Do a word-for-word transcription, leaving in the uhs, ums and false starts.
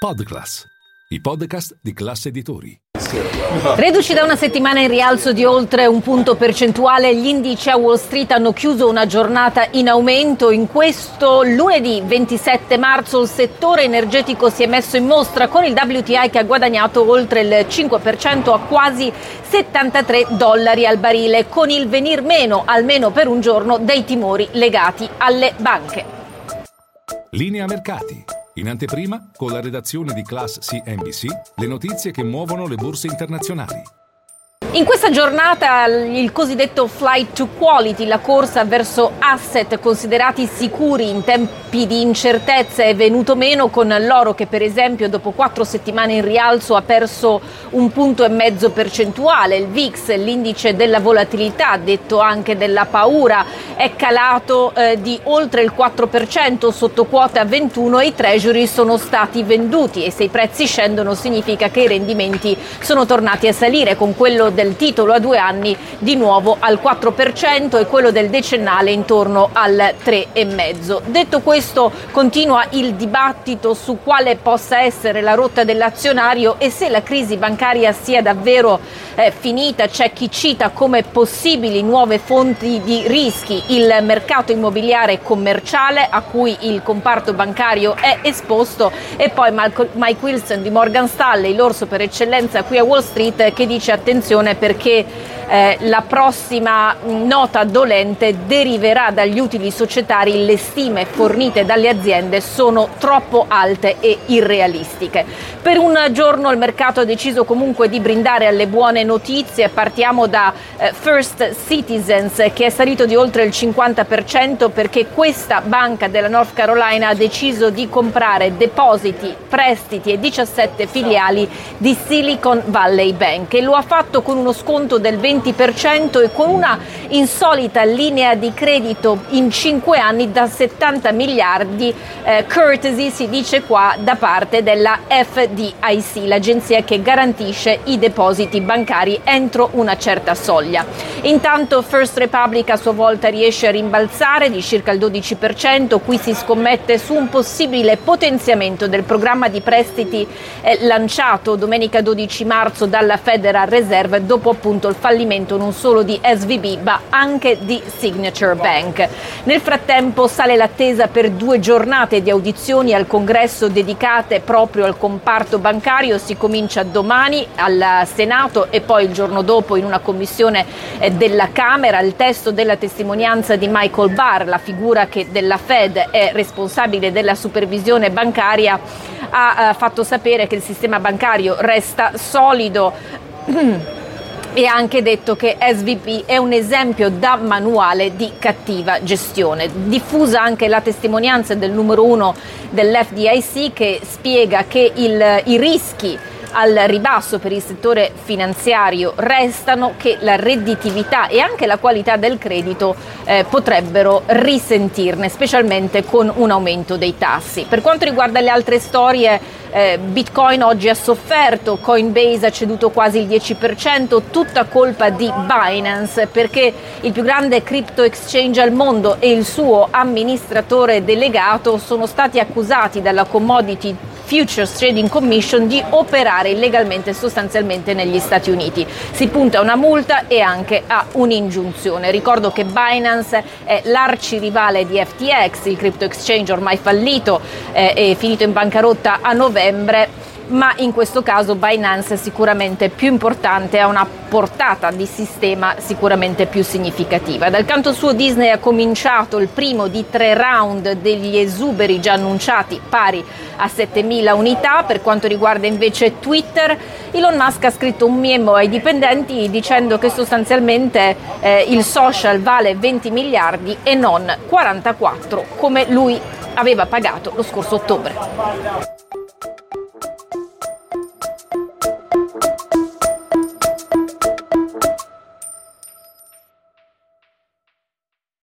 Podclass, i podcast di Class Editori. Reduci da una settimana in rialzo di oltre un punto percentuale, gli indici a Wall Street hanno chiuso una giornata in aumento. In questo lunedì ventisette marzo il settore energetico si è messo in mostra con il W T I che ha guadagnato oltre il cinque per cento a quasi settantatré dollari al barile, con il venir meno, almeno per un giorno, dei timori legati alle banche. Linea mercati. In anteprima, con la redazione di Class C N B C, le notizie che muovono le borse internazionali. In questa giornata il cosiddetto flight to quality, la corsa verso asset considerati sicuri in tempi di incertezza, è venuto meno, con l'oro che per esempio dopo quattro settimane in rialzo ha perso un punto e mezzo percentuale. Il V I X, l'indice della volatilità, detto anche della paura, è calato eh, di oltre il quattro per cento sotto quota ventuno e i treasury sono stati venduti, e se i prezzi scendono significa che i rendimenti sono tornati a salire, con quello del titolo a due anni di nuovo al quattro per cento e quello del decennale intorno al tre virgola cinque per cento. Detto questo, continua il dibattito su quale possa essere la rotta dell'azionario e se la crisi bancaria sia davvero eh, finita. C'è chi cita come possibili nuove fonti di rischi il mercato immobiliare commerciale, a cui il comparto bancario è esposto, e poi Malco- Mike Wilson di Morgan Stanley, l'orso per eccellenza qui a Wall Street, che dice attenzione perché eh, la prossima nota dolente deriverà dagli utili societari. Le stime fornite dalle aziende sono troppo alte e irrealistiche. Per un giorno il mercato ha deciso comunque di brindare alle buone notizie. Partiamo da eh, First Citizens, che è salito di oltre il cinquanta per cento perché questa banca della North Carolina ha deciso di comprare depositi, prestiti e diciassette filiali di Silicon Valley Bank, e lo ha fatto con uno sconto del venti per cento e con una insolita linea di credito in cinque anni da settanta miliardi, eh, courtesy si dice qua, da parte della F D I C, l'agenzia che garantisce i depositi bancari entro una certa soglia. Intanto First Republic a sua volta riesce a rimbalzare di circa il dodici per cento, qui si scommette su un possibile potenziamento del programma di prestiti eh, lanciato domenica dodici marzo dalla Federal Reserve, dopo appunto il fallimento non solo di S V B ma anche di Signature Bank. Nel frattempo sale l'attesa per due giornate di audizioni al congresso dedicate proprio al comparto bancario. Si comincia domani al Senato e poi il giorno dopo in una commissione della Camera. Il testo della testimonianza di Michael Barr, la figura che della Fed è responsabile della supervisione bancaria, ha fatto sapere che il sistema bancario resta solido e ha anche detto che S V B è un esempio da manuale di cattiva gestione. Diffusa anche la testimonianza del numero uno dell'F D I C, che spiega che il, i rischi al ribasso per il settore finanziario restano, che la redditività e anche la qualità del credito eh, potrebbero risentirne, specialmente con un aumento dei tassi. Per quanto riguarda le altre storie, eh, Bitcoin oggi ha sofferto, Coinbase ha ceduto quasi il dieci per cento, tutta colpa di Binance, perché il più grande crypto exchange al mondo e il suo amministratore delegato sono stati accusati dalla Commodity Futures Trading Commission di operare illegalmente sostanzialmente negli Stati Uniti. Si punta a una multa e anche a un'ingiunzione. Ricordo che Binance è l'arcirivale di F T X, il crypto exchange ormai fallito eh, e finito in bancarotta a novembre, ma in questo caso Binance è sicuramente più importante, ha una portata di sistema sicuramente più significativa. Dal canto suo Disney ha cominciato il primo di tre round degli esuberi già annunciati, pari a settemila unità. Per quanto riguarda invece Twitter, Elon Musk ha scritto un memo ai dipendenti dicendo che sostanzialmente eh, il social vale venti miliardi e non quarantaquattro come lui aveva pagato lo scorso ottobre.